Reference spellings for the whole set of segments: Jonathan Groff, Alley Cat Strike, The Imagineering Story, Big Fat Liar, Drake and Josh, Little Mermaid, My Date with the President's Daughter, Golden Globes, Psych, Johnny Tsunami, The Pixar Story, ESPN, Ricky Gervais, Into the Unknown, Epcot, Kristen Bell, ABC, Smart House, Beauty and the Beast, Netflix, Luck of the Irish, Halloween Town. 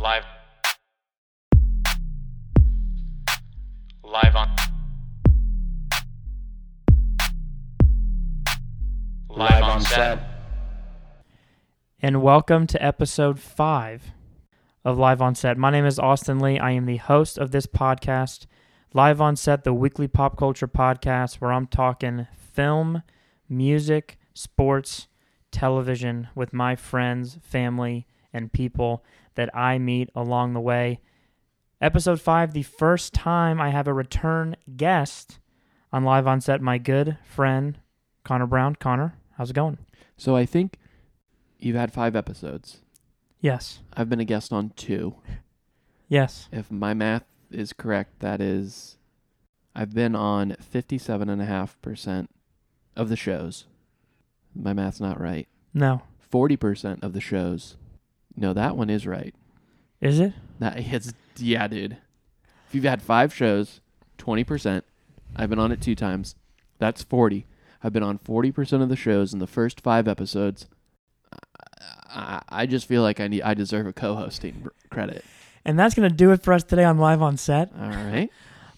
Live on set. And welcome to episode 5 of Live on Set. My name is Austin Lee. I am the host of this podcast, Live on Set, the weekly pop culture podcast where I'm talking film, music, sports, television with my friends, family, and people that I meet along the way. Episode 5, the first time I have a return guest on Live on Set, my good friend, Connor Brown. Connor, how's it going? So I think you've had 5 episodes. Yes. I've been a guest on 2. Yes. If my math is correct, that is, I've been on 57.5% of the shows. My math's not right. No. 40% of the shows. No, that one is right. Is it? Yeah, dude. If you've had 5 shows, 20%. I've been on it 2 times. That's 40. I've been on 40% of the shows in the first 5 episodes. I just feel like I deserve a co-hosting credit. And that's going to do it for us today on Live on Set. All right.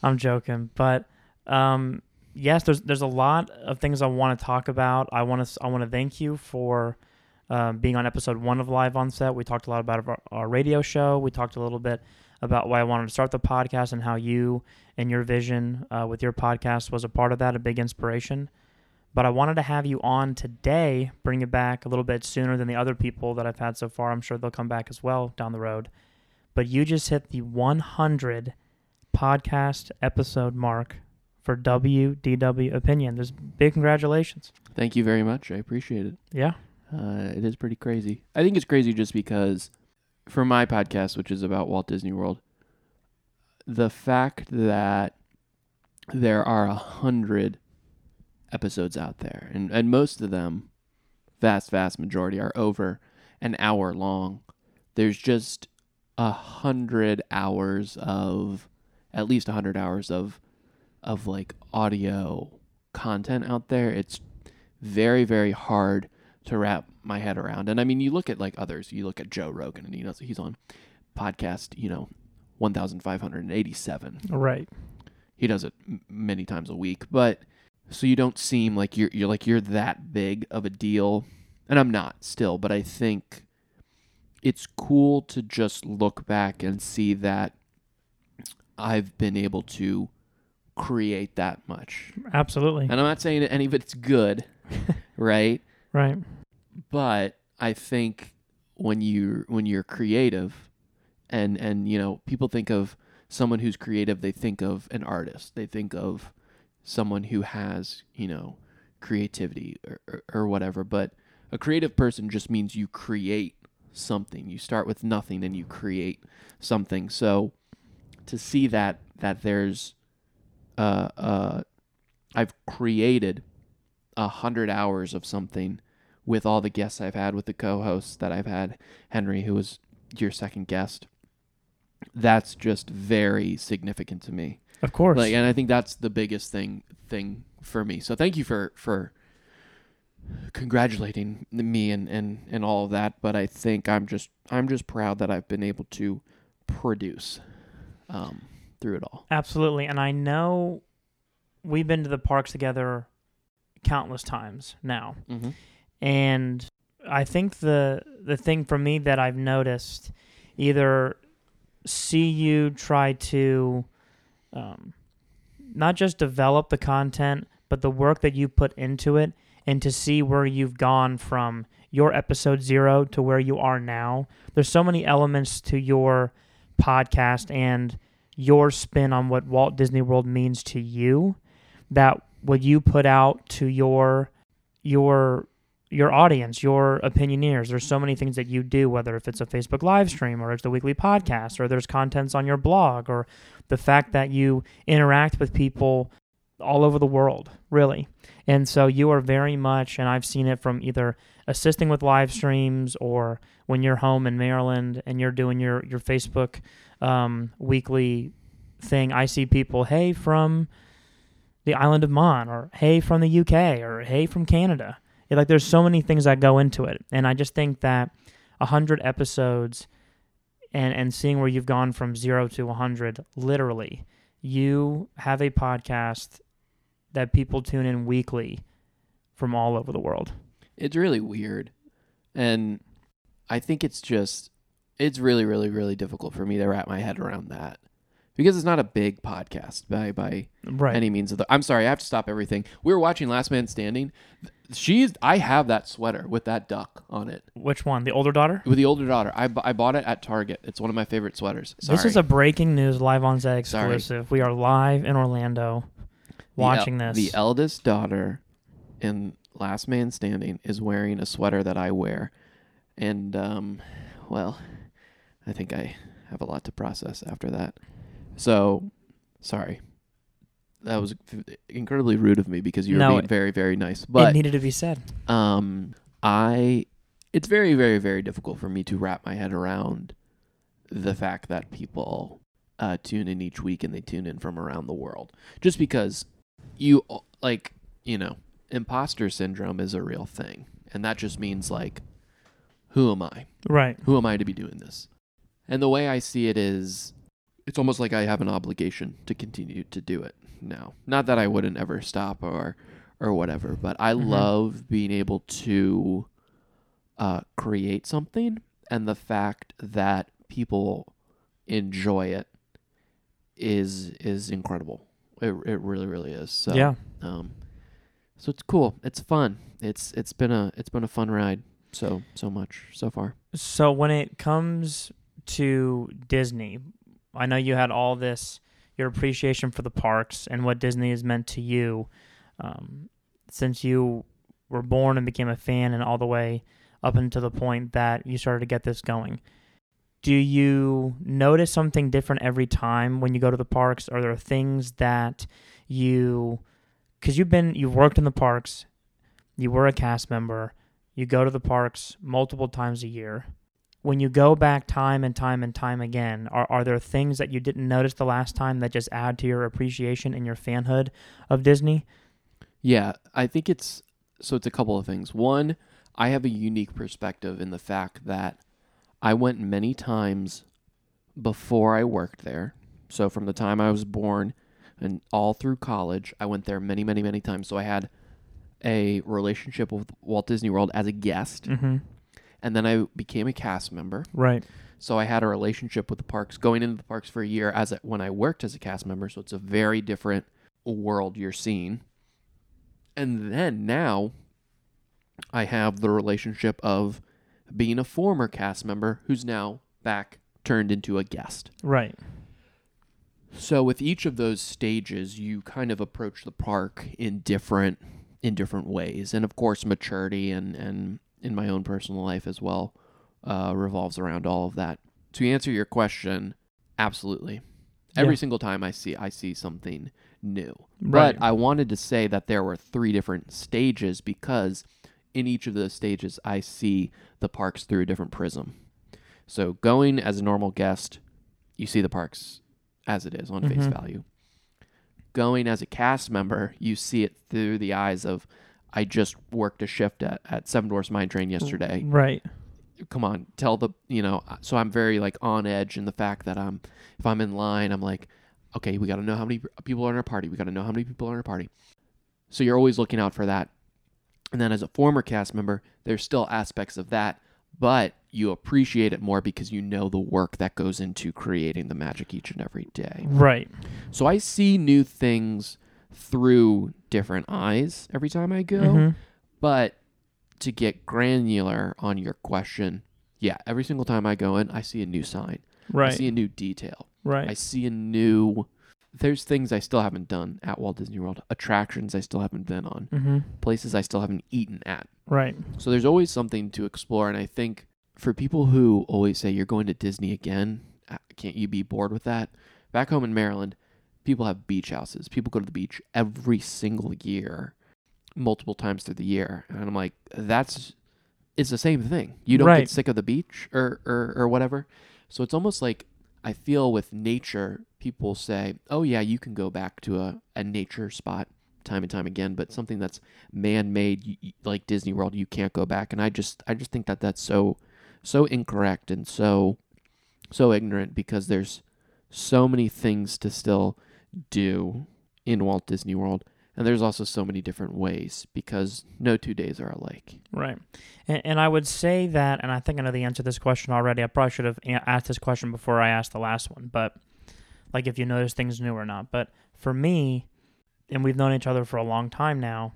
I'm joking, but yes, there's a lot of things I want to talk about. I want to thank you for being on episode 1 of Live on Set. We talked a lot about our radio show. We talked a little bit about why I wanted to start the podcast and how you and your vision with your podcast was a part of that, a big inspiration. But I wanted to have you on today, bring it back a little bit sooner than the other people that I've had so far. I'm sure they'll come back as well down the road. But you just hit the 100 podcast episode mark for WDW Opinion. There's big congratulations. Thank you very much. I appreciate it. Yeah. It is pretty crazy. I think it's crazy just because for my podcast, which is about Walt Disney World, the fact that there are 100 episodes out there, and most of them, vast majority, are over an hour long. There's just 100 hours of, at least 100 hours of like audio content out there. It's very, very hard to wrap my head around. And I mean, you look at like others, you look at Joe Rogan, and he's on podcast, 1,587. Right. He does it many times a week, but so you don't seem like you're that big of a deal, and I'm not still, but I think it's cool to just look back and see that I've been able to create that much. Absolutely. And I'm not saying that any of it's good, right? Right. But I think when you're creative, and people think of someone who's creative, they think of an artist, they think of someone who has, creativity or whatever. But a creative person just means you create something. You start with nothing and you create something. So to see that there's, I've created 100 hours of something with all the guests I've had, with the co-hosts that I've had, Henry, who was your second guest. That's just very significant to me. Of course. And I think that's the biggest thing for me. So thank you for congratulating me and all of that. But I think I'm just proud that I've been able to produce through it all. Absolutely. And I know we've been to the parks together countless times now. Mm-hmm. And I think the thing for me that I've noticed, either see you try to not just develop the content, but the work that you put into it, and to see where you've gone from your episode 0 to where you are now. There's so many elements to your podcast and your spin on what Walt Disney World means to you, that what you put out to your audience, your opinioneers. There's so many things that you do, whether if it's a Facebook live stream, or it's the weekly podcast, or there's contents on your blog, or the fact that you interact with people all over the world, really. And so you are very much, and I've seen it from either assisting with live streams or when you're home in Maryland and you're doing your Facebook weekly thing. I see people, hey, from the island of Man, or hey, from the UK, or hey, from Canada. Like, there's so many things that go into it. And I just think that 100 episodes and seeing where you've gone from 0 to 100, literally. You have a podcast that people tune in weekly from all over the world. It's really weird. And I think it's just, it's really, really, really difficult for me to wrap my head around that. Because it's not a big podcast by right. any means. I'm sorry, I have to stop everything. We were watching Last Man Standing. I have that sweater with that duck on it. Which one? The older daughter? With the older daughter. I bought it at Target. It's one of my favorite sweaters. Sorry. This is a breaking news, live on set exclusive. Sorry. We are live in Orlando watching this. The eldest daughter in Last Man Standing is wearing a sweater that I wear. And, well, I think I have a lot to process after that. So, sorry. That was incredibly rude of me because you were being very, very nice. But it needed to be said. It's very, very, very difficult for me to wrap my head around the fact that people tune in each week and they tune in from around the world. Just because imposter syndrome is a real thing. And that just means who am I? Right. Who am I to be doing this? And the way I see it is, it's almost like I have an obligation to continue to do it now. Not that I wouldn't ever stop or whatever, but I love being able to create something, and the fact that people enjoy it is incredible. It really, really is. So, yeah. So it's cool. It's fun. It's been a fun ride. So much so far. So when it comes to Disney, I know you had all this, your appreciation for the parks and what Disney has meant to you since you were born and became a fan and all the way up until the point that you started to get this going. Do you notice something different every time when you go to the parks? Are there things that because you've worked in the parks, you were a cast member, you go to the parks multiple times a year. When you go back time and time and time again, are there things that you didn't notice the last time that just add to your appreciation and your fanhood of Disney? Yeah, I think it's a couple of things. One, I have a unique perspective in the fact that I went many times before I worked there. So from the time I was born and all through college, I went there many, many, many times. So I had a relationship with Walt Disney World as a guest. Mm-hmm. And then I became a cast member. Right. So I had a relationship with the parks, going into the parks for a year when I worked as a cast member. So it's a very different world you're seeing. And then now I have the relationship of being a former cast member who's now back turned into a guest. Right. So with each of those stages, you kind of approach the park in different ways. And of course, maturity and in my own personal life as well, revolves around all of that. To answer your question, absolutely. Every single time I see something new. Right. But I wanted to say that there were 3 different stages because in each of those stages, I see the parks through a different prism. So going as a normal guest, you see the parks as it is on face value. Going as a cast member, you see it through the eyes of, I just worked a shift at Seven Dwarfs Mine Train yesterday. Right. Come on, so I'm very on edge in the fact that if I'm in line, I'm okay, we got to know how many people are in our party. So you're always looking out for that. And then as a former cast member, there's still aspects of that, but you appreciate it more because you know the work that goes into creating the magic each and every day. Right. So I see new things through different eyes every time I go. But to get granular on your question, every single time I go in, I see a new sign. Right. I see a new detail. Right. I see there's things I still haven't done at Walt Disney World, attractions I still haven't been on, places I still haven't eaten at. Right. So there's always something to explore, and I think for people who always say, you're going to Disney again, can't you be bored with that? Back home in Maryland, people have beach houses. People go to the beach every single year, multiple times through the year. And I'm it's the same thing. You don't get sick of the beach or whatever. So it's almost like I feel with nature, people say, oh yeah, you can go back to a nature spot time and time again, but something that's man-made like Disney World, you can't go back. And I just think that's so incorrect and so so ignorant because there's so many things to still do in Walt Disney World. And there's also so many different ways because no 2 days are alike. Right. And I would say that, and I think I know the answer to this question already. I probably should have asked this question before I asked the last one. But like if you notice things new or not. But for me, and we've known each other for a long time now,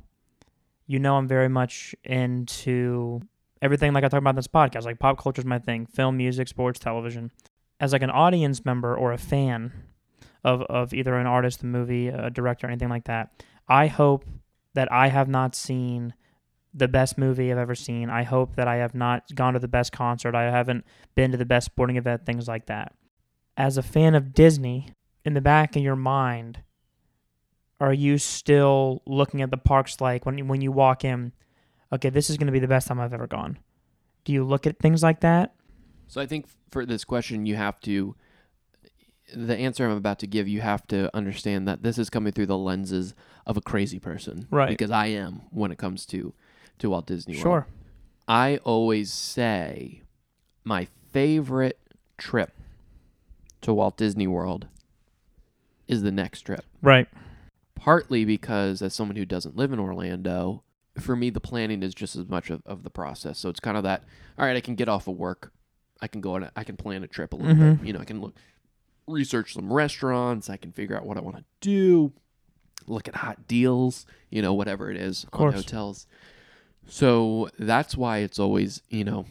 you know I'm very much into everything like I talk about in this podcast. Like pop culture is my thing. Film, music, sports, television. As like an audience member or a fan of either an artist, a movie, a director, anything like that, I hope that I have not seen the best movie I've ever seen. I hope that I have not gone to the best concert. I haven't been to the best sporting event, things like that. As a fan of Disney, in the back of your mind, are you still looking at the parks like when you walk in, okay, this is going to be the best time I've ever gone? Do you look at things like that? So I think for this question, you have to, the answer I'm about to give, you have to understand that this is coming through the lenses of a crazy person. Right. Because I am when it comes to Walt Disney World. Sure. I always say my favorite trip to Walt Disney World is the next trip. Right. Partly because as someone who doesn't live in Orlando, for me, the planning is just as much of the process. So it's kind of that, all right, I can get off of work. I can go and I can plan a trip a little bit. You know, I can research some restaurants. I can figure out what I want to do. Look at hot deals, you know, whatever it is on hotels. So that's why it's always, you know,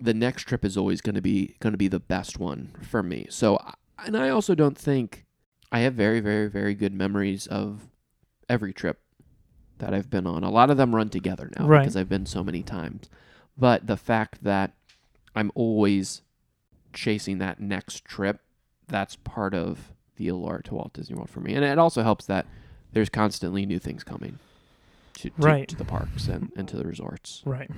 the next trip is always going to be the best one for me. So, and I also don't think I have very, very, very good memories of every trip that I've been on. A lot of them run together now because I've been so many times. But the fact that I'm always chasing that next trip, that's part of the allure to Walt Disney World for me. And it also helps that there's constantly new things coming to the parks and to the resorts. Right.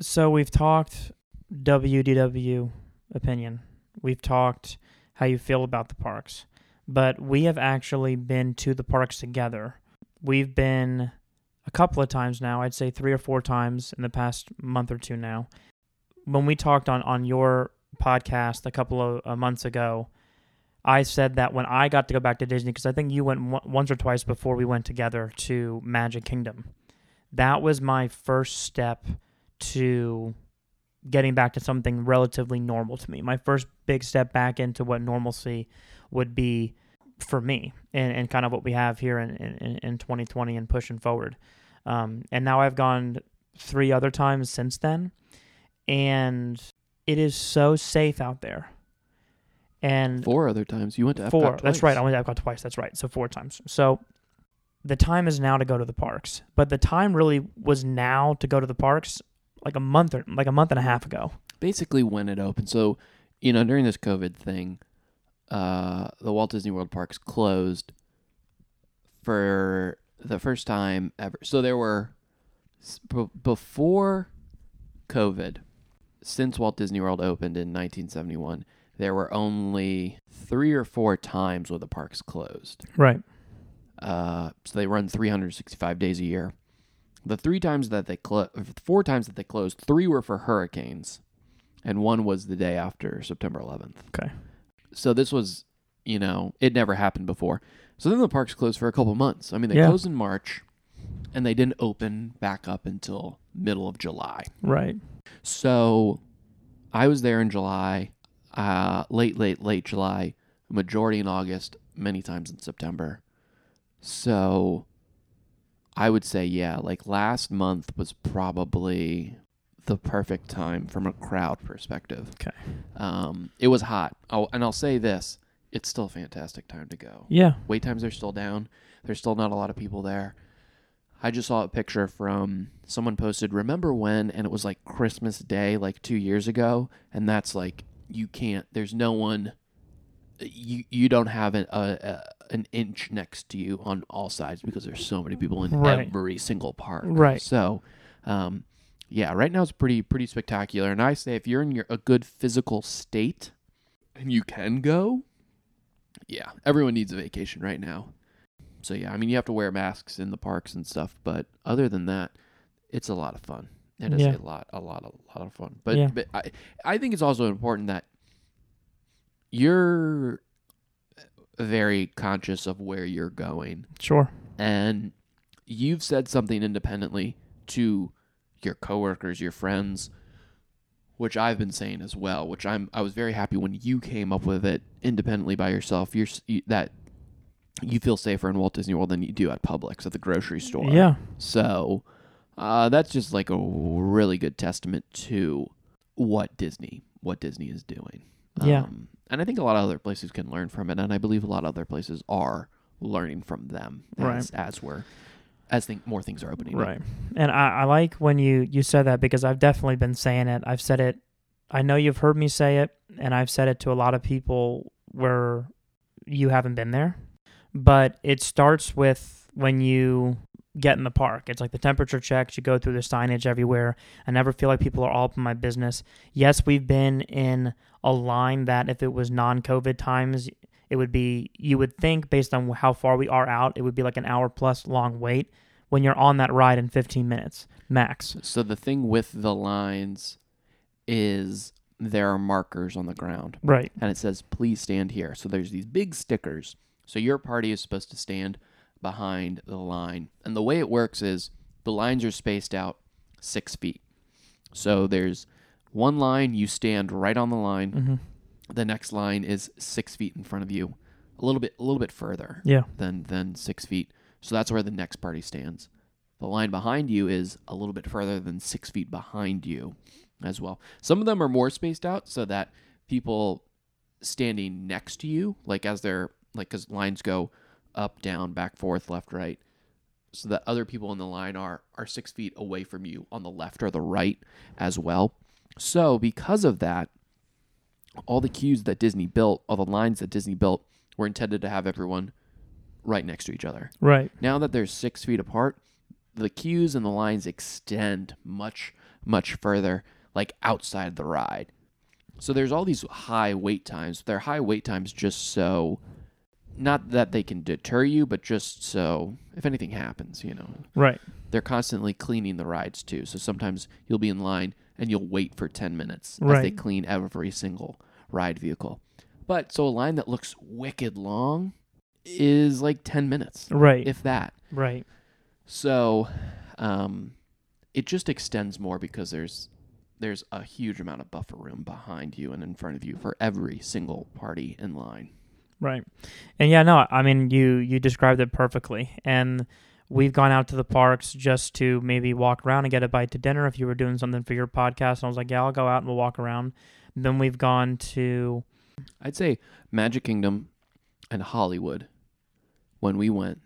So we've talked WDW opinion. We've talked how you feel about the parks. But we have actually been to the parks together. We've been a couple of times now. I'd say 3 or 4 times in the past month or two now. When we talked on your podcast a couple of months ago, I said that when I got to go back to Disney, because I think you went once or twice before we went together to Magic Kingdom. That was my first step to getting back to something relatively normal to me. My first big step back into what normalcy would be for me and kind of what we have here in 2020 and pushing forward. And now I've gone 3 other times since then. And it is so safe out there. And 4 other times. You went to Epcot 4 twice. That's right. I went to Epcot twice. That's right. So 4 times. So the time is now to go to the parks. But the time really was now to go to the parks like a month and a half ago. Basically when it opened. So, you know, during this COVID thing, the Walt Disney World parks closed for the first time ever. So there were, before COVID, since Walt Disney World opened in 1971, there were only 3 or 4 times where the parks closed. Right. So they run 365 days a year. The 4 times that they closed, 3 were for hurricanes, and 1 was the day after September 11th. Okay. So this was, you know, it never happened before. So then the parks closed for a couple months. I mean, they closed in March, and they didn't open back up until middle of July. Right. So I was there in July, late July, majority in August, many times in September. So I would say, yeah, like last month was probably the perfect time from a crowd perspective. Okay. It was hot. And I'll say this, it's still a fantastic time to go. Yeah. Wait times are still down. There's still not a lot of people there. I just saw a picture from someone posted, remember when, and it was like Christmas Day, like 2 years ago. And that's like, you can't, there's no one, you don't have an inch next to you on all sides because there's so many people in every single park. Right. So, yeah, right now it's pretty spectacular. And I say if you're in a good physical state and you can go, yeah, everyone needs a vacation right now. So, yeah, I mean, you have to wear masks in the parks and stuff, but other than that, it's a lot of fun. It is a lot of fun. But I think it's also important that you're very conscious of where you're going. Sure. And you've said something independently to your coworkers, your friends, which I've been saying as well, which I was very happy when you came up with it independently by yourself. That you feel safer in Walt Disney World than you do at Publix, at the grocery store. Yeah. So that's just like a really good testament to what Disney is doing. Yeah. And I think a lot of other places can learn from it, and I believe a lot of other places are learning from them as more things are opening up. Right. And I like when you said that, because I've definitely been saying it. I've said it. I know you've heard me say it, and I've said it to a lot of people where you haven't been there. But it starts with when you get in the park. It's like the temperature checks. You go through the signage everywhere. I never feel like people are all up in my business. Yes, we've been in a line that if it was non-COVID times, it would be, you would think based on how far we are out, it would be like an hour plus long wait when you're on that ride in 15 minutes max. So the thing with the lines is there are markers on the ground. Right. And it says, please stand here. So there's these big stickers. So your party is supposed to stand behind the line. And the way it works is the lines are spaced out 6 feet. So there's one line, you stand right on the line. Mm-hmm. The next line is 6 feet in front of you, a little bit further than 6 feet. So that's where the next party stands. The line behind you is a little bit further than 6 feet behind you as well. Some of them are more spaced out so that people standing next to you, like as they're, like, because lines go up, down, back, forth, left, right, so that other people in the line are 6 feet away from you on the left or the right as well. So because of that, all the cues that Disney built, all the lines that Disney built, were intended to have everyone right next to each other. Right. Now that they're 6 feet apart, the cues and the lines extend much, much further, like outside the ride. So there's all these high wait times. They're high wait times just so, not that they can deter you, but just so if anything happens, you know. Right. They're constantly cleaning the rides too. So sometimes you'll be in line and you'll wait for 10 minutes as they clean every single ride vehicle. But so a line that looks wicked long is like 10 minutes. Right. If that. Right. So it just extends more because there's a huge amount of buffer room behind you and in front of you for every single party in line. Right. And yeah, no, I mean, you described it perfectly. And we've gone out to the parks just to maybe walk around and get a bite to dinner if you were doing something for your podcast. And I was like, yeah, I'll go out and we'll walk around. And then we've gone to, I'd say, Magic Kingdom and Hollywood when we went.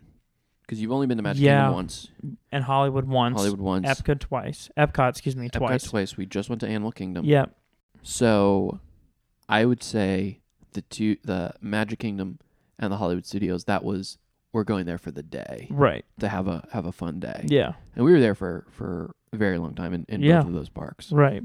Because you've only been to Magic Kingdom once. And Hollywood once. Epcot, twice. We just went to Animal Kingdom. Yeah. So I would say the Magic Kingdom and the Hollywood Studios, that was, we're going there for the day. Right. To have a fun day. Yeah. And we were there for a very long time in both of those parks. Right.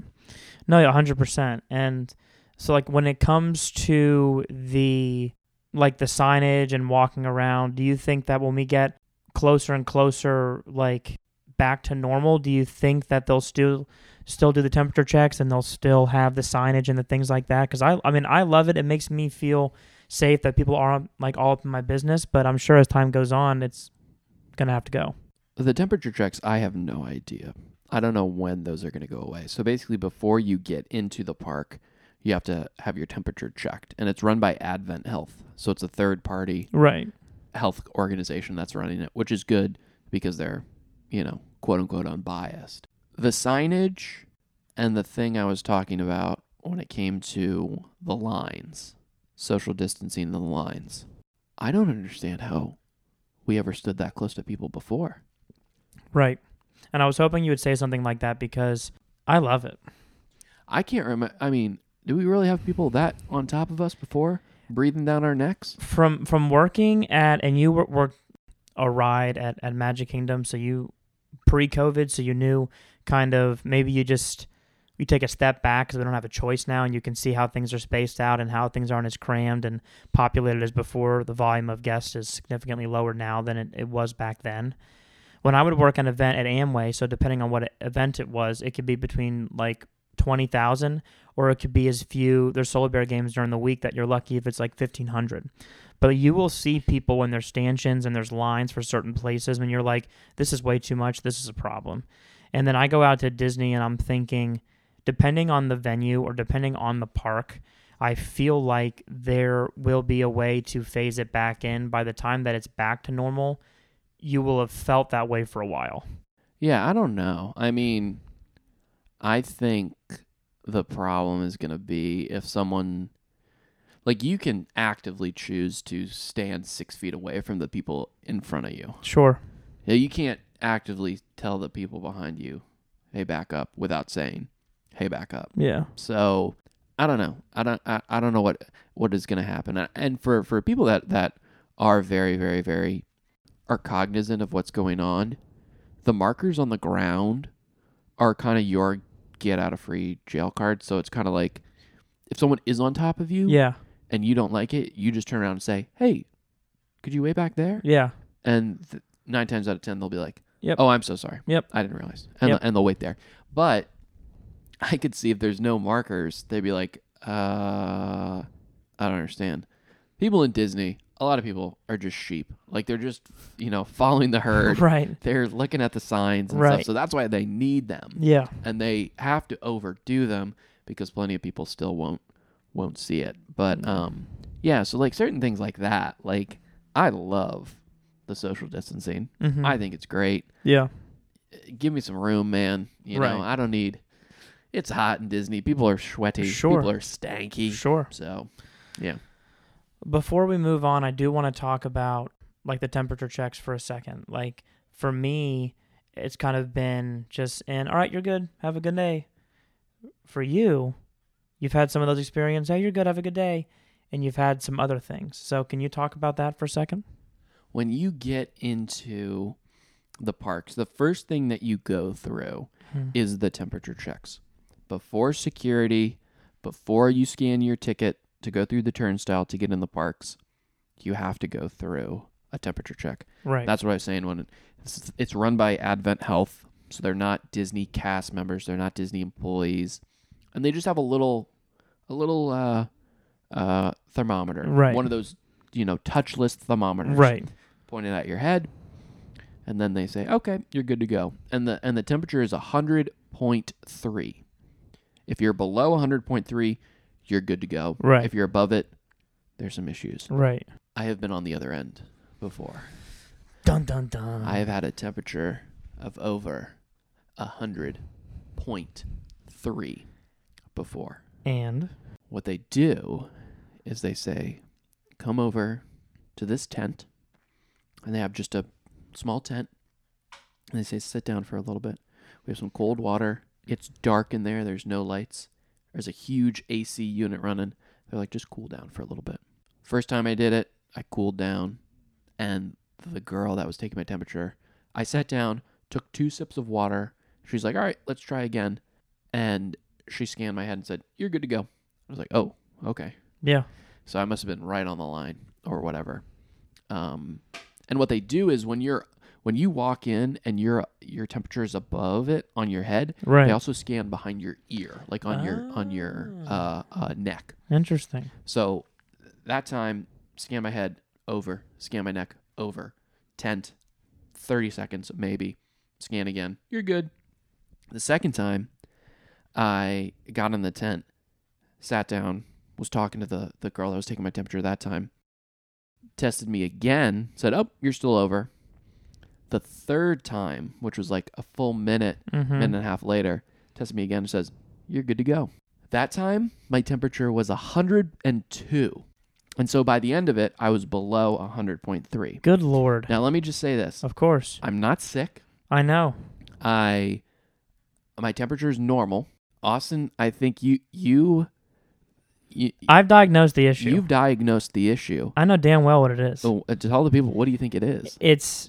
No, 100%. And so, like, when it comes to the signage and walking around, do you think that when we get closer and closer, like, back to normal, do you think that they'll still do the temperature checks and they'll still have the signage and the things like that? Because I mean, I love it. It makes me feel safe that people aren't, like, all up in my business, but I'm sure as time goes on, it's going to have to go. The temperature checks, I have no idea. I don't know when those are going to go away. So basically, before you get into the park, you have to have your temperature checked, and it's run by Advent Health. So it's a third-party health organization that's running it, which is good because they're, you know, quote-unquote unbiased. The signage and the thing I was talking about when it came to the lines, social distancing and the lines, I don't understand how we ever stood that close to people before. Right. And I was hoping you would say something like that because I love it. I can't remember. I mean, do we really have people that on top of us before, breathing down our necks? From working at, and you worked a ride at Magic Kingdom, so you pre-COVID, so you knew kind of, maybe you take a step back because we don't have a choice now, and you can see how things are spaced out and how things aren't as crammed and populated as before. The volume of guests is significantly lower now than it was back then. When I would work an event at Amway, so depending on what event it was, it could be between like $20,000, or it could be as few. There's Solar Bear games during the week that you're lucky if it's like $1,500. But you will see people when there's stanchions and there's lines for certain places when you're like, this is way too much. This is a problem. And then I go out to Disney and I'm thinking, depending on the venue or depending on the park, I feel like there will be a way to phase it back in. By the time that it's back to normal, you will have felt that way for a while. Yeah, I don't know. I mean, I think the problem is going to be if someone, like, you can actively choose to stand 6 feet away from the people in front of you. Sure. You can't actively tell the people behind you, hey, back up, without saying, hey, back up. Yeah. So I don't know. I don't know what is going to happen. And for people that are very, very, very are cognizant of what's going on, the markers on the ground are kind of your get out of free jail card. So it's kind of like if someone is on top of you, yeah, and you don't like it, you just turn around and say, hey, could you wait back there? Yeah. And 9 times out of 10, they'll be like, yep. Oh, I'm so sorry. Yep. I didn't realize. And, yep. And they'll wait there. But I could see if there's no markers, they'd be like, I don't understand. People in Disney, a lot of people are just sheep. Like, they're just, following the herd. Right. They're looking at the signs and stuff. So that's why they need them. Yeah. And they have to overdo them because plenty of people still won't see it. But, yeah, so, like, certain things like that. Like, I love the social distancing. Mm-hmm. I think it's great. Yeah. Give me some room, man. You know, I don't need... It's hot in Disney. People are sweaty. Sure. People are stanky. Sure. So, yeah. Before we move on, I do want to talk about, like, the temperature checks for a second. Like, for me, it's kind of been just all right, you're good. Have a good day. For you, you've had some of those experiences. Hey, you're good. Have a good day. And you've had some other things. So can you talk about that for a second? When you get into the parks, the first thing that you go through is the temperature checks. Before security, before you scan your ticket to go through the turnstile to get in the parks, you have to go through a temperature check. Right. That's what I was saying. When it's run by Advent Health, so they're not Disney cast members, they're not Disney employees, and they just have a little thermometer, right? One of those, touchless thermometers, right? Pointed at your head, and then they say, "Okay, you're good to go." And the temperature is 100.3. If you're below 100.3, you're good to go. Right. If you're above it, there's some issues. Right. I have been on the other end before. Dun, dun, dun. I have had a temperature of over 100.3 before. And? What they do is they say, come over to this tent. And they have just a small tent. And they say, sit down for a little bit. We have some cold water. It's dark in there. There's no lights. There's a huge AC unit running. They're like, just cool down for a little bit. First time I did it, I cooled down. And the girl that was taking my temperature, I sat down, took 2 sips of water. She's like, all right, let's try again. And she scanned my head and said, you're good to go. I was like, oh, okay. Yeah. So I must have been right on the line or whatever. And what they do is when you walk in and your temperature is above it on your head, right, they also scan behind your ear, like on your neck. Interesting. So that time, scan my head over, scan my neck over, tent, 30 seconds maybe, scan again, you're good. The second time, I got in the tent, sat down, was talking to the girl that was taking my temperature that time, tested me again, said, oh, you're still over. The third time, which was like a full minute and a half later, tested me again and says, you're good to go. That time, my temperature was 102. And so by the end of it, I was below 100.3. Good Lord. Now, let me just say this. Of course. I'm not sick. I know. My temperature is normal. Austin, I think I've diagnosed the issue. You've diagnosed the issue. I know damn well what it is. So, tell the people, what do you think it is?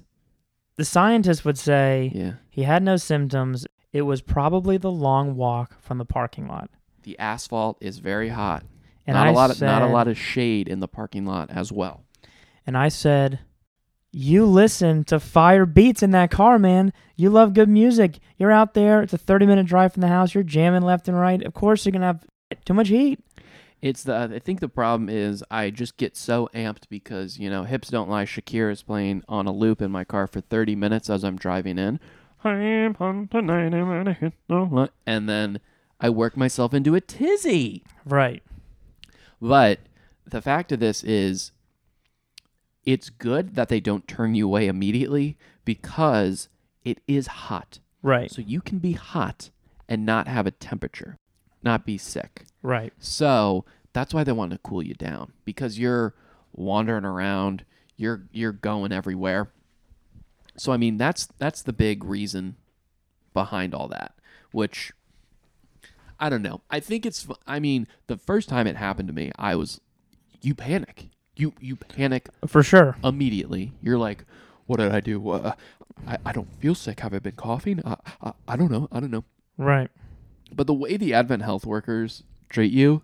The scientist would say he had no symptoms. It was probably the long walk from the parking lot. The asphalt is very hot. And not a lot of shade in the parking lot as well. And I said, You listen to fire beats in that car, man. You love good music. You're out there. It's a 30-minute drive from the house. You're jamming left and right. Of course, you're going to have too much heat. I think the problem is I just get so amped because, you know, hips don't lie. Shakira is playing on a loop in my car for 30 minutes as I'm driving in. And then I work myself into a tizzy. Right. But the fact of this is, it's good that they don't turn you away immediately because it is hot. Right. So you can be hot and not have a temperature, not be sick. Right. So that's why they want to cool you down because you're wandering around, you're going everywhere. So I mean that's the big reason behind all that, which I don't know. I think it's the first time it happened to me, you panic. You panic for sure immediately. You're like, what did I do? I don't feel sick. Have I been coughing? I don't know. Right. But the way the Advent Health workers treat you,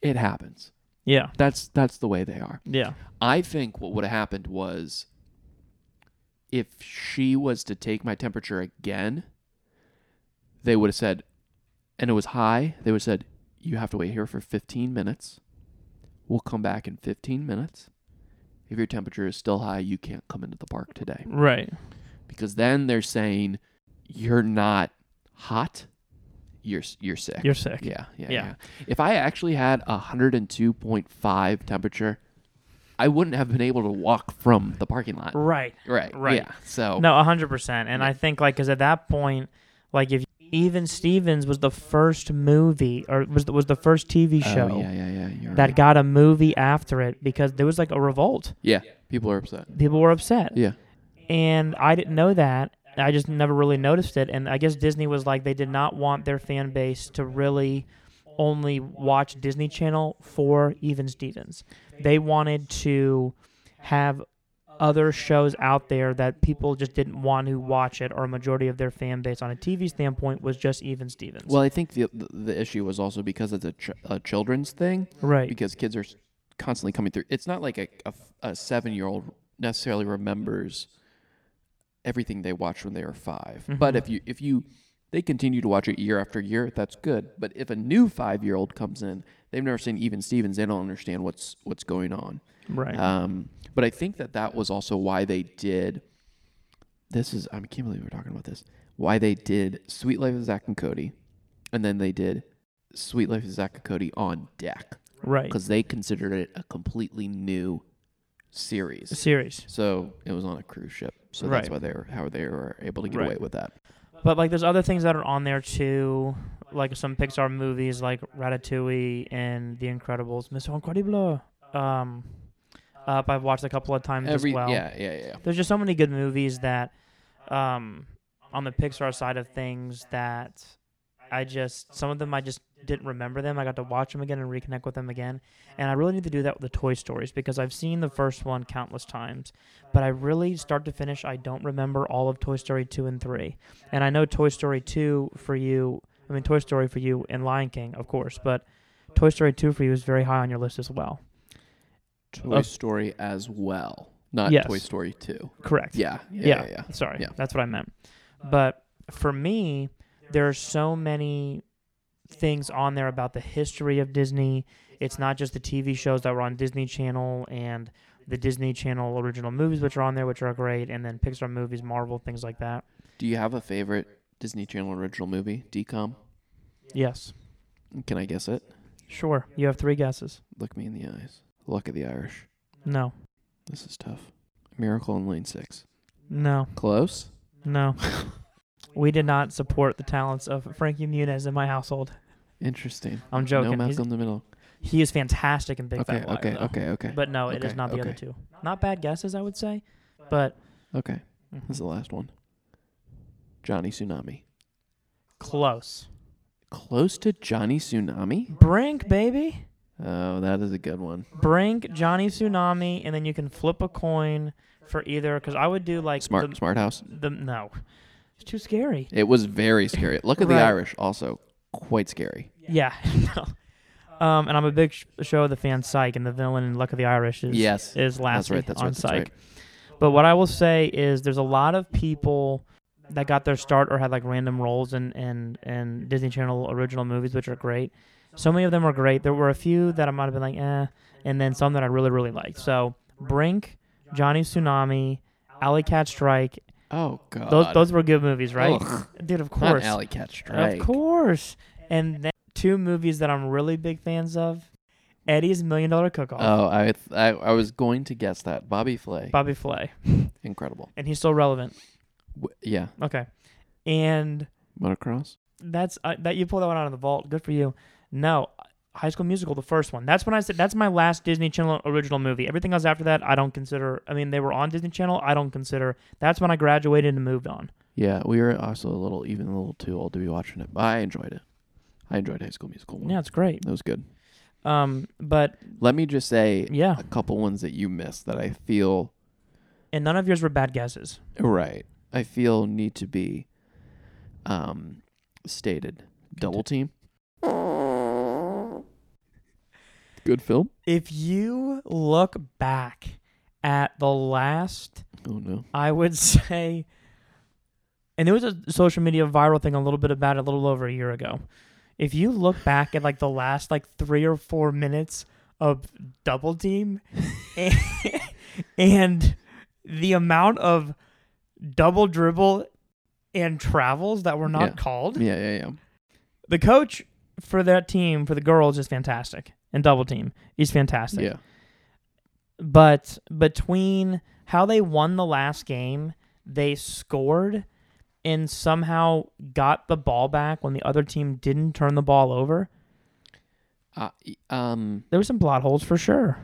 it happens. Yeah. That's the way they are. Yeah. I think what would have happened was if she was to take my temperature again, they would have said, and it was high, they would have said, you have to wait here for 15 minutes. We'll come back in 15 minutes. If your temperature is still high, you can't come into the park today. Right. Because then they're saying, you're not hot, you're sick. You're sick. Yeah. If I actually had 102.5 temperature, I wouldn't have been able to walk from the parking lot. Right. Yeah. So. No, 100%. And I think, because at that point, if Even Stevens was the first movie, or was the first TV show that right. got a movie after it because there was a revolt. Yeah, people were upset. Yeah. And I didn't know that. I just never really noticed it. And I guess Disney was they did not want their fan base to really only watch Disney Channel for Even Stevens. They wanted to have other shows out there that people just didn't want to watch it, or a majority of their fan base on a TV standpoint was just Even Stevens. Well, I think the issue was also because it's a children's thing. Right. Because kids are constantly coming through. It's not like a 7-year-old necessarily remembers everything they watched when they were 5. Mm-hmm. But if they continue to watch it year after year, that's good. But if a new 5-year-old comes in, they've never seen Even Stevens, they don't understand what's going on. Right. But I think that was also why they did. I can't believe we're talking about this. Why they did Sweet Life of Zach and Cody, and then they did Sweet Life of Zach and Cody on Deck. Right. Because they considered it a completely new series. So it was on a cruise ship. So that's why they were able to get away with that. But there's other things that are on there too, some Pixar movies like Ratatouille and The Incredibles, Mr. Incredible. Up I've watched a couple of times as well. Yeah. There's just so many good movies that, on the Pixar side of things, that some of them I just didn't remember them. I got to watch them again and reconnect with them again. And I really need to do that with the Toy Stories because I've seen the first one countless times. But I really, start to finish, I don't remember all of Toy Story 2 and 3. And I know Toy Story for you and Lion King, of course. But Toy Story 2 for you is very high on your list as well. Toy Story as well, not Toy Story 2. Correct. Yeah. Sorry, that's what I meant. But for me, there are so many things on there about the history of Disney. It's not just the TV shows that were on Disney Channel and the Disney Channel original movies, which are on there, which are great, and then Pixar movies, Marvel, things like that. Do you have a favorite Disney Channel original movie, DCOM? Yes. Can I guess it? Sure. You have 3 guesses. Look me in the eyes. Luck of the Irish. No. This is tough. Miracle in Lane 6. No. Close? No. We did not support the talents of Frankie Muniz in my household. Interesting. I'm joking. No Malcolm in the Middle. He is fantastic in Big Fat Liar. Okay. But no, it is not the other two. Not bad guesses, I would say, but... Okay. Mm-hmm. This is the last one. Johnny Tsunami. Close. Close to Johnny Tsunami? Brink, baby. Oh, that is a good one. Brink, Johnny Tsunami, and then you can flip a coin for either, because I would do Smart House? No. It's too scary. It was very scary. Look at the Irish, also quite scary. Yeah. And I'm a big show of the fan Psych, and the villain in Luck of the Irish is last on Psych. That's right. But what I will say is there's a lot of people that got their start or had like random roles in Disney Channel original movies, which are great. So many of them are great. There were a few that I might have been like, eh, and then some that I really, really liked. So Brink, Johnny Tsunami, Alley Cat Strike. Oh, God. Those were good movies, right? Ugh. Dude, of course. Not Alley Cat Strike. Of course. And then two movies that I'm really big fans of. Eddie's $1 Million Cook-Off. Oh, I was going to guess that. Bobby Flay. Bobby Flay. Incredible. And he's still relevant. Yeah. Okay. And... Motocross? That's... that you pulled that one out of the vault. Good for you. No. High School Musical, the first one. That's when I said... That's my last Disney Channel original movie. Everything else after that, I don't consider... I mean, they were on Disney Channel. I don't consider... That's when I graduated and moved on. Yeah. We were also a little too old to be watching it. But I enjoyed it. I enjoyed High School Musical 1. Yeah, it's great. It was good. But let me just say a couple ones that you missed that I feel, and none of yours were bad guesses, right? I feel need to be stated. Double Team, good film. If you look back at the last, I would say, and there was a social media viral thing a little bit about it a little over a year ago. If you look back at, like, the last, like, 3 or 4 minutes of Double Team and the amount of double dribble and travels that were not called. Yeah. The coach for that team, for the girls, is fantastic. And Double Team, he's fantastic. Yeah. But between how they won the last game, they scored... and somehow got the ball back when the other team didn't turn the ball over. There were some plot holes for sure.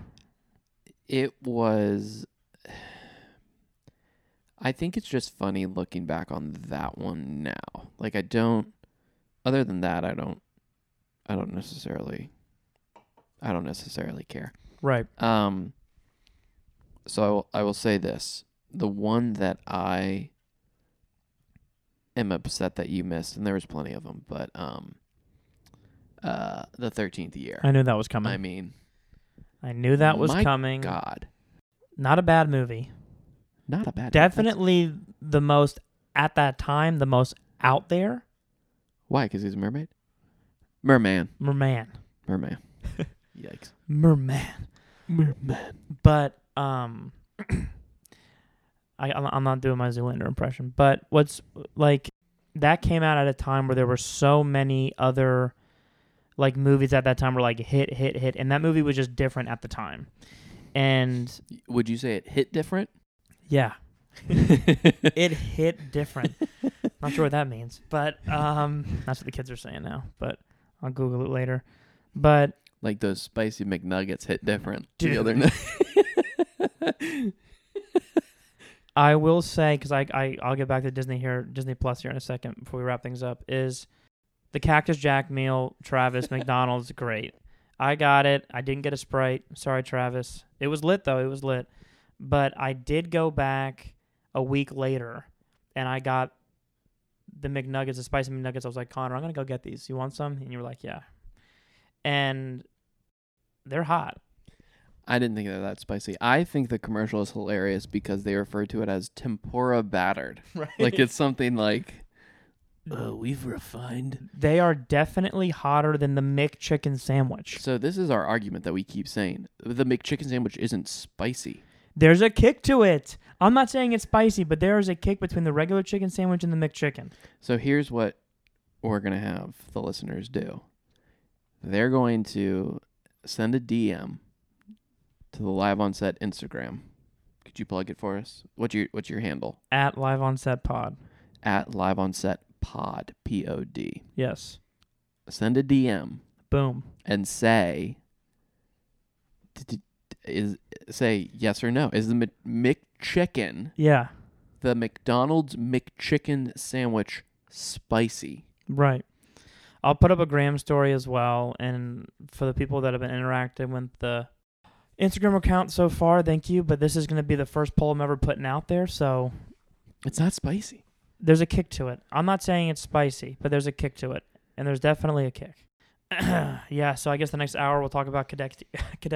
It was... I think it's just funny looking back on that one now. Like, I don't... Other than that, I don't necessarily care. Right. So I will say this. The one that I... am upset that you missed, and there was plenty of them, but the 13th year. I knew that was coming. I knew that was coming. God. Not a bad movie. Definitely the most, at that time, the most out there. Why? Because he's a mermaid? Merman. Yikes. Merman. But, I'm not doing my Zoolander impression, but what's like that came out at a time where there were so many other like movies at that time were like hit, and that movie was just different at the time. And would you say it hit different? Yeah, it hit different. Not sure what that means, but that's what the kids are saying now. But I'll Google it later. But like those spicy McNuggets hit different, dude. The other night. I will say, because I'll get back to Disney Plus here in a second before we wrap things up, is the Cactus Jack meal, Travis, McDonald's, great. I got it. I didn't get a Sprite. Sorry, Travis. It was lit, though. It was lit. But I did go back a week later, and I got the McNuggets, the spicy McNuggets. I was like, Connor, I'm going to go get these. You want some? And you were like, yeah. And they're hot. I didn't think they're that spicy. I think the commercial is hilarious because they refer to it as tempura battered. Right. Like it's something like, oh, we've refined. They are definitely hotter than the McChicken sandwich. So this is our argument that we keep saying. The McChicken sandwich isn't spicy. There's a kick to it. I'm not saying it's spicy, but there is a kick between the regular chicken sandwich and the McChicken. So here's what we're going to have the listeners do. They're going to send a DM to the Live On Set Instagram. Could you plug it for us? What's your handle? @LiveOnSetPod. @LiveOnSetPod. POD. Yes. Send a DM. Boom. And say, say yes or no. Is the McChicken? Yeah. The McDonald's McChicken sandwich spicy? Right. I'll put up a Graham story as well, and for the people that have been interacting with the Instagram account so far, thank you, but this is going to be the first poll I'm ever putting out there, so... It's not spicy. There's a kick to it. I'm not saying it's spicy, but there's a kick to it, and there's definitely a kick. Yeah, so I guess the next hour we'll talk about Cadet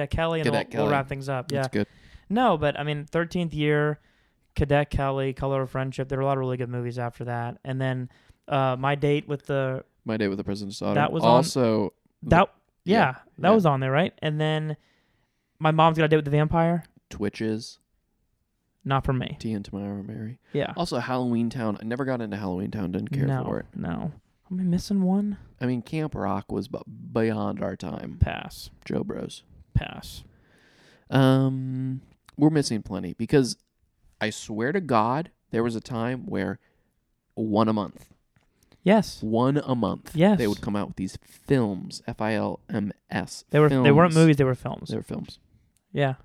Kelly, and we'll wrap things up. Yeah. That's good. No, but, I mean, 13th year, Cadet Kelly, Color of Friendship. There were a lot of really good movies after that. And then My Date with the President's Daughter. That was also on, that was on there, right? And then My Mom's Got a Date with the Vampire. Twitches. Not for me. Tea and Tamara Mary. Yeah. Also, Halloween Town. I never got into Halloween Town. Didn't care for it. No. Am I missing one? I mean, Camp Rock was beyond our time. Pass. Joe Bros. Pass. We're missing plenty because I swear to God, there was a time where one a month. Yes. One a month. Yes. They would come out with these films. FILMS. They weren't movies. They were films. Yeah.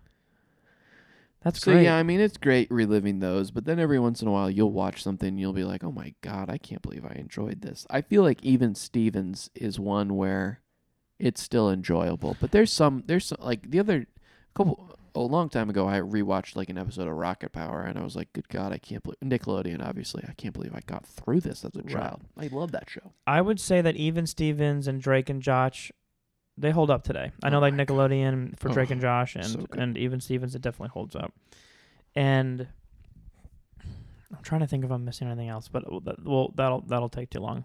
That's great. So, yeah, I mean, it's great reliving those, but then every once in a while you'll watch something and you'll be like, oh, my God, I can't believe I enjoyed this. I feel like Even Stevens is one where it's still enjoyable, but there's some like a long time ago, I rewatched like an episode of Rocket Power and I was like, good God, I can't believe Nickelodeon, obviously. I can't believe I got through this as a child. Right. I love that show. I would say that Even Stevens and Drake and Josh, they hold up today. I know, like Nickelodeon for Drake and Josh and Even Stevens, it definitely holds up. And I'm trying to think if I'm missing anything else, but that'll take too long.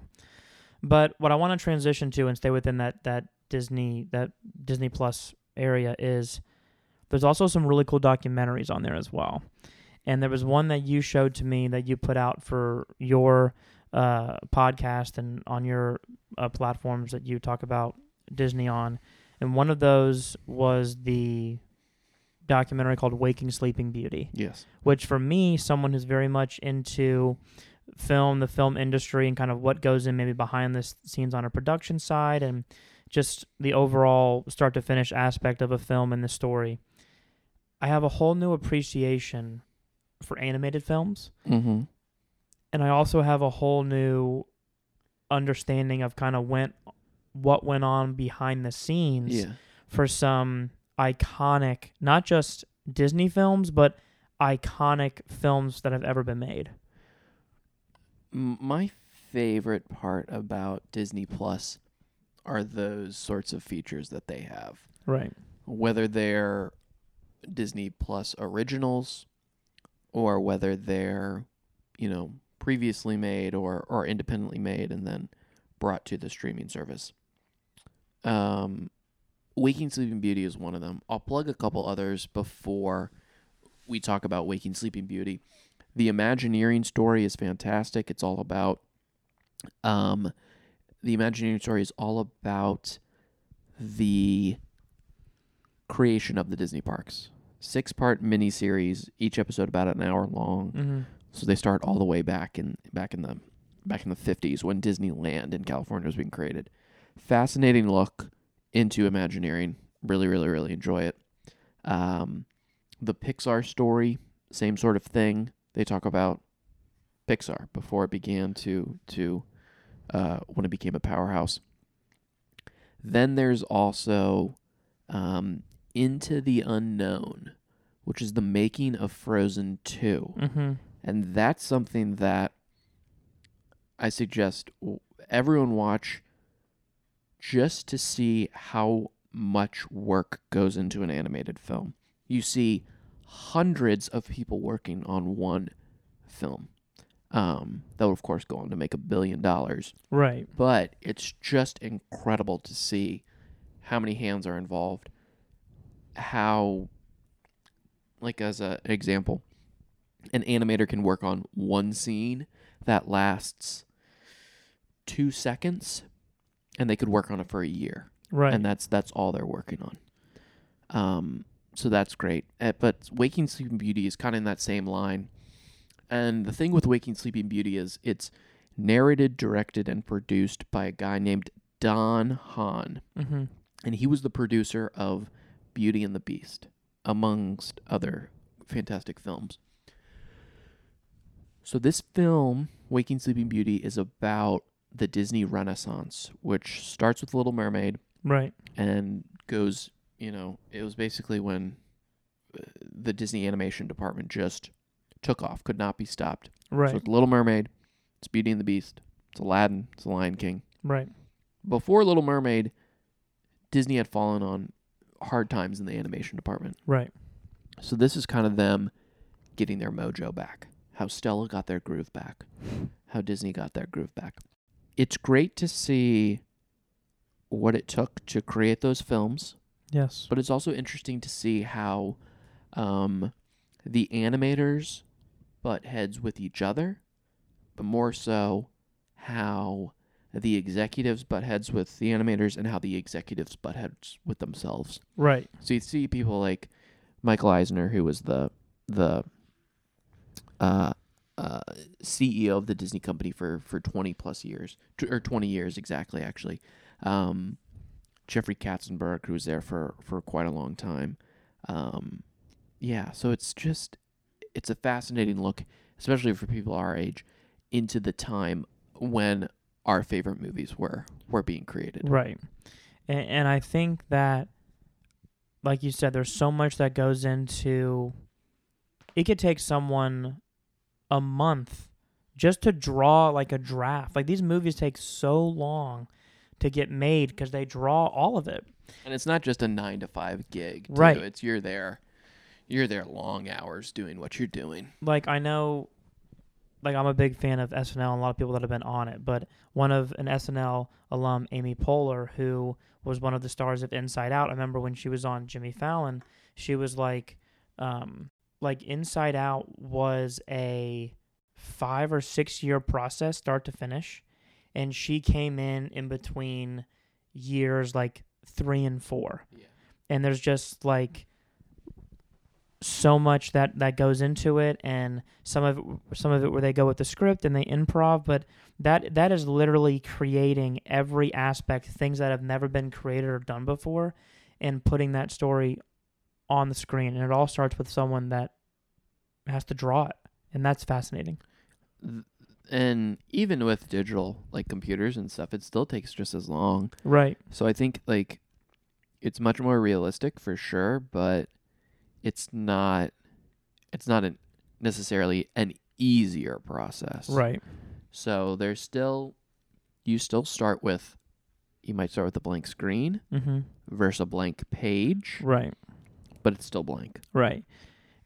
But what I want to transition to and stay within that Disney Plus area is there's also some really cool documentaries on there as well. And there was one that you showed to me that you put out for your podcast and on your platforms that you talk about Disney on, and one of those was the documentary called Waking Sleeping Beauty. Yes. Which for me, someone who's very much into film, the film industry, and kind of what goes in maybe behind the scenes on a production side and just the overall start to finish aspect of a film and the story, I have a whole new appreciation for animated films. Mm-hmm. And I also have a whole new understanding of kind of what went on behind the scenes for some iconic, not just Disney films, but iconic films that have ever been made. My favorite part about Disney Plus are those sorts of features that they have. Right. Whether they're Disney Plus originals or whether they're, previously made or independently made and then brought to the streaming service. Waking Sleeping Beauty is one of them. I'll plug a couple others before we talk about Waking Sleeping Beauty. The Imagineering Story is fantastic. It's all about... The Imagineering Story is all about the creation of the Disney parks. 6-part miniseries, each episode about an hour long. Mm-hmm. So they start all the way back in the 50s when Disneyland in California was being created. Fascinating look into Imagineering. Really, really, really enjoy it. The Pixar story, same sort of thing. They talk about Pixar before it began to when it became a powerhouse. Then there's also Into the Unknown, which is the making of Frozen 2. Mm-hmm. And that's something that I suggest everyone watch just to see how much work goes into an animated film. You see hundreds of people working on one film. That would, of course, go on to make $1 billion. Right. But it's just incredible to see how many hands are involved. How, like as an example, an animator can work on one scene that lasts 2 seconds, and they could work on it for a year. Right. And that's all they're working on. So that's great. But Waking Sleeping Beauty is kind of in that same line. And the thing with Waking Sleeping Beauty is it's narrated, directed, and produced by a guy named Don Hahn. Mm-hmm. And he was the producer of Beauty and the Beast, amongst other fantastic films. So this film, Waking Sleeping Beauty, is about the Disney Renaissance, which starts with Little Mermaid. Right. And goes, it was basically when the Disney animation department just took off, could not be stopped. Right. So it's Little Mermaid, it's Beauty and the Beast, it's Aladdin, it's The Lion King. Right. Before Little Mermaid, Disney had fallen on hard times in the animation department. Right. So this is kind of them getting their mojo back, how Stella got their groove back, how Disney got their groove back. It's great to see what it took to create those films. Yes. But it's also interesting to see how the animators butt heads with each other, but more so how the executives butt heads with the animators and how the executives butt heads with themselves. Right. So you see people like Michael Eisner, who was the CEO of the Disney company for 20 plus years, or 20 years exactly, actually. Jeffrey Katzenberg, who was there for quite a long time. So it's a fascinating look, especially for people our age, into the time when our favorite movies were being created. Right. And I think that, like you said, there's so much that goes into... It could take someone a month just to draw, like, a draft. Like, these movies take so long to get made because they draw all of it. And it's not just a 9-to-5 gig. Right. It's you're there long hours doing what you're doing. Like, I know... Like, I'm a big fan of SNL and a lot of people that have been on it, but one of an SNL alum, Amy Poehler, who was one of the stars of Inside Out. I remember when she was on Jimmy Fallon, she was like Inside Out was a 5 or 6 year process, start to finish. And she came in between years, like 3 and 4. Yeah. And there's just like so much that goes into it, and some of it where they go with the script and they improv, but that is literally creating every aspect, things that have never been created or done before, and putting that story on the screen. And it all starts with someone that has to draw it, and that's fascinating. And even with digital, like computers and stuff, it still takes just as long. Right. So I think like it's much more realistic for sure, but it's not necessarily an easier process. Right. So there's still, you might start with a blank screen, mm-hmm, versus a blank page. Right. But it's still blank. Right.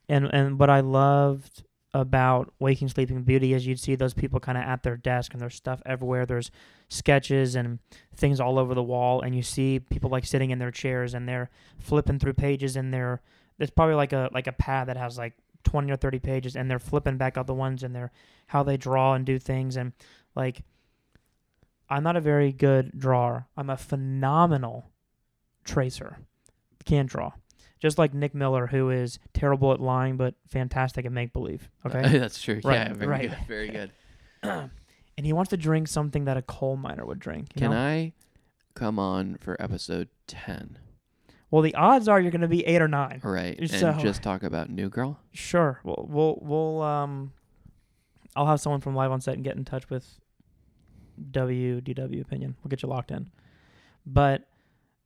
And what I loved about Waking Sleeping Beauty is you'd see those people kind of at their desk, and there's stuff everywhere. There's sketches and things all over the wall, and you see people like sitting in their chairs and they're flipping through pages, and they're... It's probably like a pad that has like 20 or 30 pages, and they're flipping back out the ones, and they're how they draw and do things. And like, I'm not a very good drawer. I'm a phenomenal tracer. Can't draw. Just like Nick Miller, who is terrible at lying, but fantastic at make-believe. Okay? That's true. Right. Yeah, very good. Very good. And he wants to drink something that a coal miner would drink. Can I come on for episode 10? Well, the odds are you're going to be 8 or 9. Right, so, and just talk about New Girl? Sure. We'll I'll have someone from Live on Set and get in touch with WDW Opinion. We'll get you locked in. But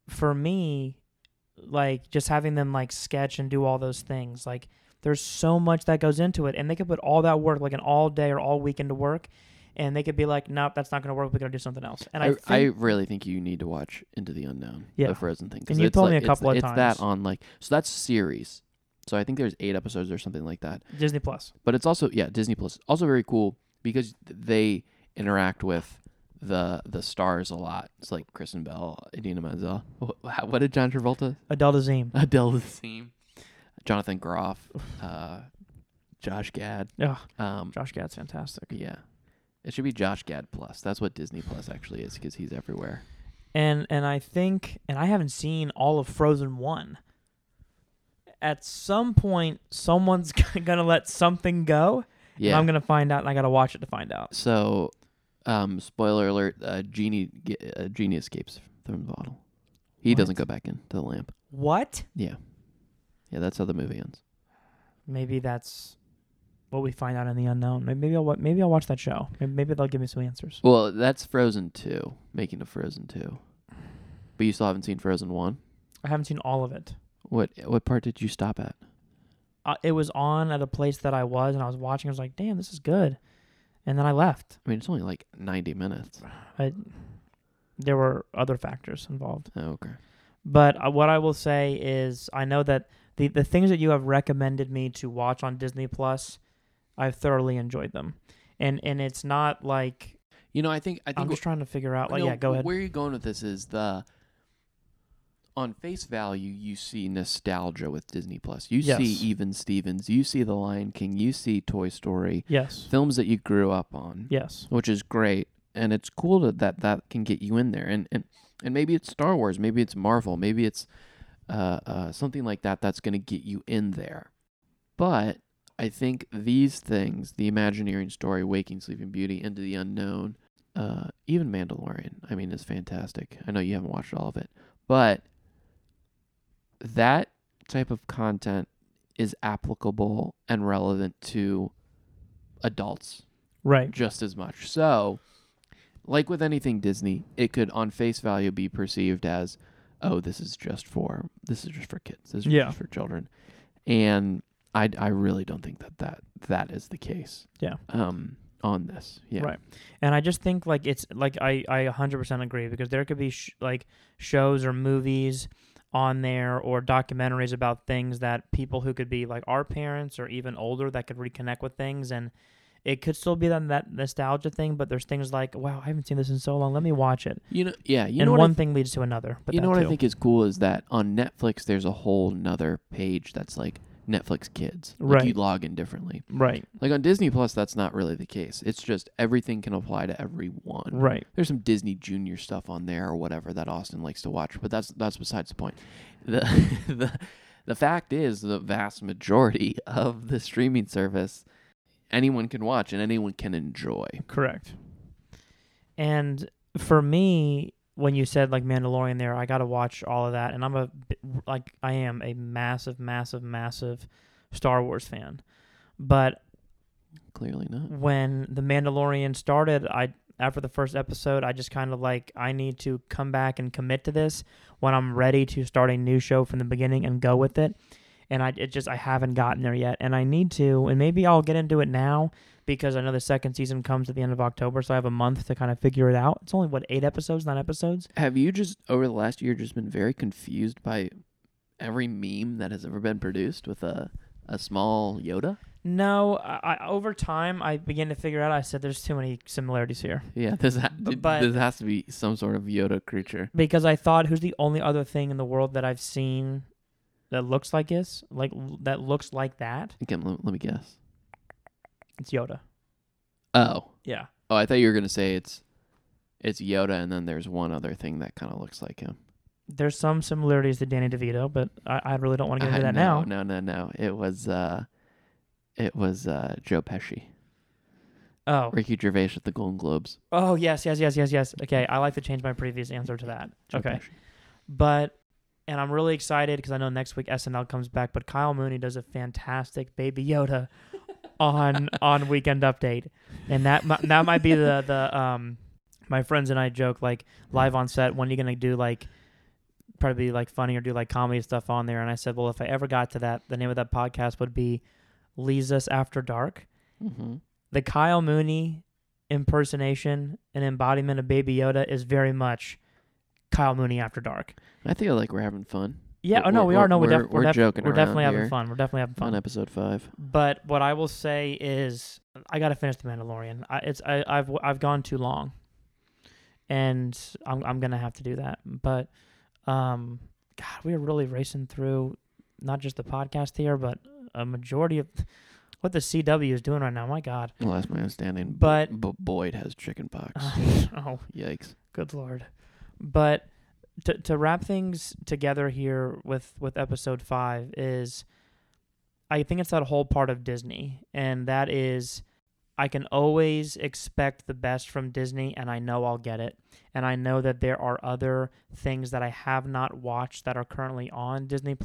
for me, like, just having them, like, sketch and do all those things, like, there's so much that goes into it. And they could put all that work, like, an all-day or all-weekend to work, and they could be like, nope, that's not going to work. We're going to do something else. And I really think you need to watch Into the Unknown, the Frozen thing. And you told me a couple of times. It's that on, like... So that's a series. So I think there's 8 episodes or something like that. Disney Plus. But it's also... Yeah, Disney Plus. Also very cool because they interact with the stars a lot. It's like Kristen Bell, Idina Menzel. What did John Travolta... Adele Dazeem. Jonathan Groff. Josh Gad. Yeah. Josh Gad's fantastic. Yeah. It should be Josh Gad Plus. That's what Disney Plus actually is, because he's everywhere. And I think, and I haven't seen all of Frozen 1. At some point, someone's going to let something go. Yeah. And I'm going to find out, and I got to watch it to find out. So, spoiler alert, Genie escapes from the bottle. He doesn't go back into the lamp. What? Yeah. Yeah, that's how the movie ends. Maybe that's... what we find out in the unknown. Maybe I'll watch that show. Maybe they'll give me some answers. Well, that's Frozen 2, making of Frozen 2. But you still haven't seen Frozen 1? I haven't seen all of it. What part did you stop at? It was on at a place that I was, and I was watching. I was like, damn, this is good. And then I left. I mean, it's only like 90 minutes. There were other factors involved. Oh, okay. But what I will say is I know that the things that you have recommended me to watch on Disney Plus, I've thoroughly enjoyed them. And it's not like, you know, I think I'm just trying to figure out, like, no, yeah, go ahead. Where you're going with this is on face value, you see nostalgia with Disney Plus. You yes. see Even Stevens, you see The Lion King, you see Toy Story. Yes. Films that you grew up on. Yes. Which is great. And it's cool that can get you in there. And maybe it's Star Wars, maybe it's Marvel, maybe it's something like that that's going to get you in there. But I think these things, The Imagineering Story, Waking Sleeping Beauty, Into the Unknown, even Mandalorian, I mean, is fantastic. I know you haven't watched all of it, but that type of content is applicable and relevant to adults. Right. Just as much. So, like with anything Disney, it could on face value be perceived as, oh, this is just for kids. This is yeah. just for children. And I really don't think that is the case. Yeah. On this. Yeah. Right. And I just think, like, it's like I 100% agree, because there could be like shows or movies on there or documentaries about things that people who could be like our parents or even older that could reconnect with things, and it could still be that nostalgia thing, but there's things like, wow, I haven't seen this in so long, let me watch it. You know, yeah. You and know one thing leads to another. But you know what too. I think is cool is that on Netflix, there's a whole nother page that's like Netflix Kids. Like right. You log in differently. Right. Like on Disney Plus, that's not really the case. It's just everything can apply to everyone. Right. There's some Disney Junior stuff on there or whatever that Austin likes to watch, but that's besides the point. The fact is, the vast majority of the streaming service, anyone can watch and anyone can enjoy. Correct. And for me, when you said like Mandalorian there, I got to watch all of that. And I am a massive, massive, massive Star Wars fan. But clearly not. When The Mandalorian started, after the first episode, I just kind of like, I need to come back and commit to this when I'm ready to start a new show from the beginning and go with it. And I haven't gotten there yet, and I need to, and maybe I'll get into it now, because I know the second season comes at the end of October, so I have a month to kind of figure it out. It's only, 9 episodes? Have you just, over the last year, just been very confused by every meme that has ever been produced with a small Yoda? No, over time, I began to figure out, I said, there's too many similarities here. Yeah, this has to be some sort of Yoda creature. Because I thought, who's the only other thing in the world that I've seen that looks like this? Like, that looks like that? Again, let me guess. It's Yoda. Oh. Yeah. Oh, I thought you were going to say it's Yoda, and then there's one other thing that kind of looks like him. There's some similarities to Danny DeVito, but I really don't want to get into that now. No. It was Joe Pesci. Oh. Ricky Gervais at the Golden Globes. Oh, yes. Okay, I like to change my previous answer to that. Joe okay. Pesci. But... And I'm really excited because I know next week SNL comes back, but Kyle Mooney does a fantastic Baby Yoda on Weekend Update, and that might be the my friends and I joke, like, live on set, when are you gonna do like probably like funny or do like comedy stuff on there? And I said, well, if I ever got to that, the name of that podcast would be Lisa's After Dark. Mm-hmm. The Kyle Mooney impersonation and embodiment of Baby Yoda is very much Kyle Mooney After Dark. I feel like we're having fun. Yeah, we are. No, we're joking. We're definitely having fun. We're definitely having fun. On episode 5. But what I will say is, I got to finish The Mandalorian. I've gone too long, and I'm gonna have to do that. But, God, we are really racing through not just the podcast here, but a majority of what the CW is doing right now. My God. Well, that's my understanding. But Boyd has chicken pox. Oh, yikes! Good Lord. But to wrap things together here with episode 5 is, I think it's that whole part of Disney. And that is, I can always expect the best from Disney, and I know I'll get it. And I know that there are other things that I have not watched that are currently on Disney+.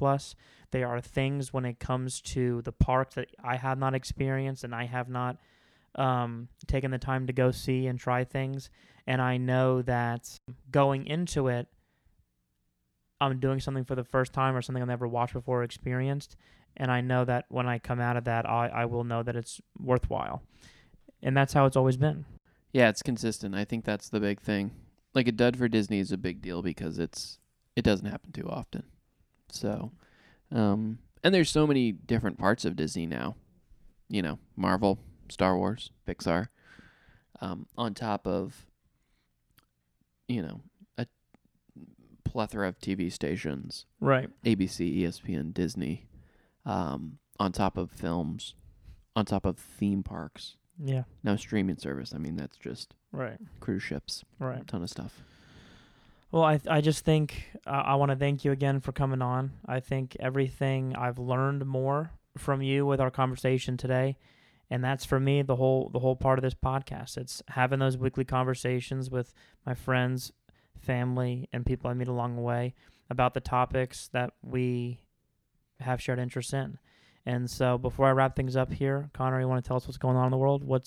There are things when it comes to the parks that I have not experienced, and I have not taken the time to go see and try things. And I know that going into it, I'm doing something for the first time or something I've never watched before or experienced. And I know that when I come out of that, I will know that it's worthwhile. And that's how it's always been. Yeah, it's consistent. I think that's the big thing. Like, a dud for Disney is a big deal because it doesn't happen too often. So, And there's so many different parts of Disney now. You know, Marvel, Star Wars, Pixar. On top of, you know, a plethora of TV stations. Right. ABC, ESPN, Disney. On top of films. On top of theme parks. Yeah. Now streaming service. I mean, that's just... Right. Cruise ships. Right. A ton of stuff. Well, I just think... I want to thank you again for coming on. I think everything I've learned more from you with our conversation today. And that's, for me, the whole part of this podcast. It's having those weekly conversations with my friends, family, and people I meet along the way about the topics that we have shared interest in. And so before I wrap things up here, Connor, you want to tell us what's going on in the world? What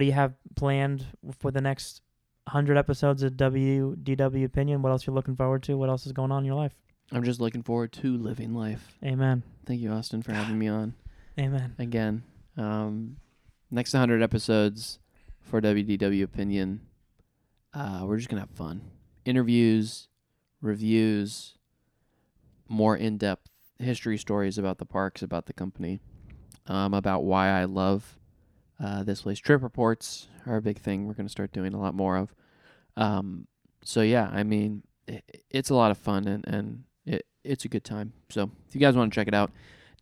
do you have planned for the next 100 episodes of WDW Opinion? What else you're looking forward to? What else is going on in your life? I'm just looking forward to living life. Amen. Thank you, Austin, for having me on. Amen. Again. Next 100 episodes for WDW Opinion. We're just going to have fun. Interviews, reviews, more in-depth history stories about the parks, about the company, about why I love this place. Trip reports are a big thing we're going to start doing a lot more of. So, yeah, I mean, it's a lot of fun, and it's a good time. So if you guys want to check it out,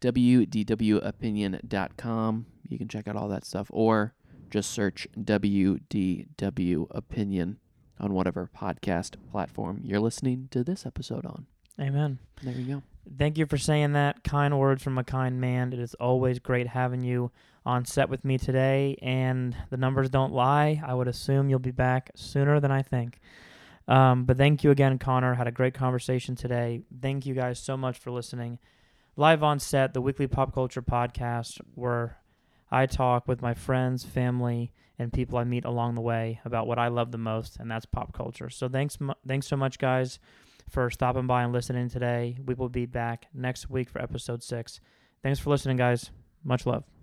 WDWopinion.com. You can check out all that stuff, or just search WDW Opinion on whatever podcast platform you're listening to this episode on. Amen. There you go. Thank you for saying that. Kind words from a kind man. It is always great having you on set with me today, and the numbers don't lie. I would assume you'll be back sooner than I think. But thank you again, Connor. Had a great conversation today. Thank you guys so much for listening. Live on Set, the weekly pop culture podcast where I talk with my friends, family, and people I meet along the way about what I love the most, and that's pop culture. So thanks so much, guys, for stopping by and listening today. We will be back next week for episode 6. Thanks for listening, guys. Much love.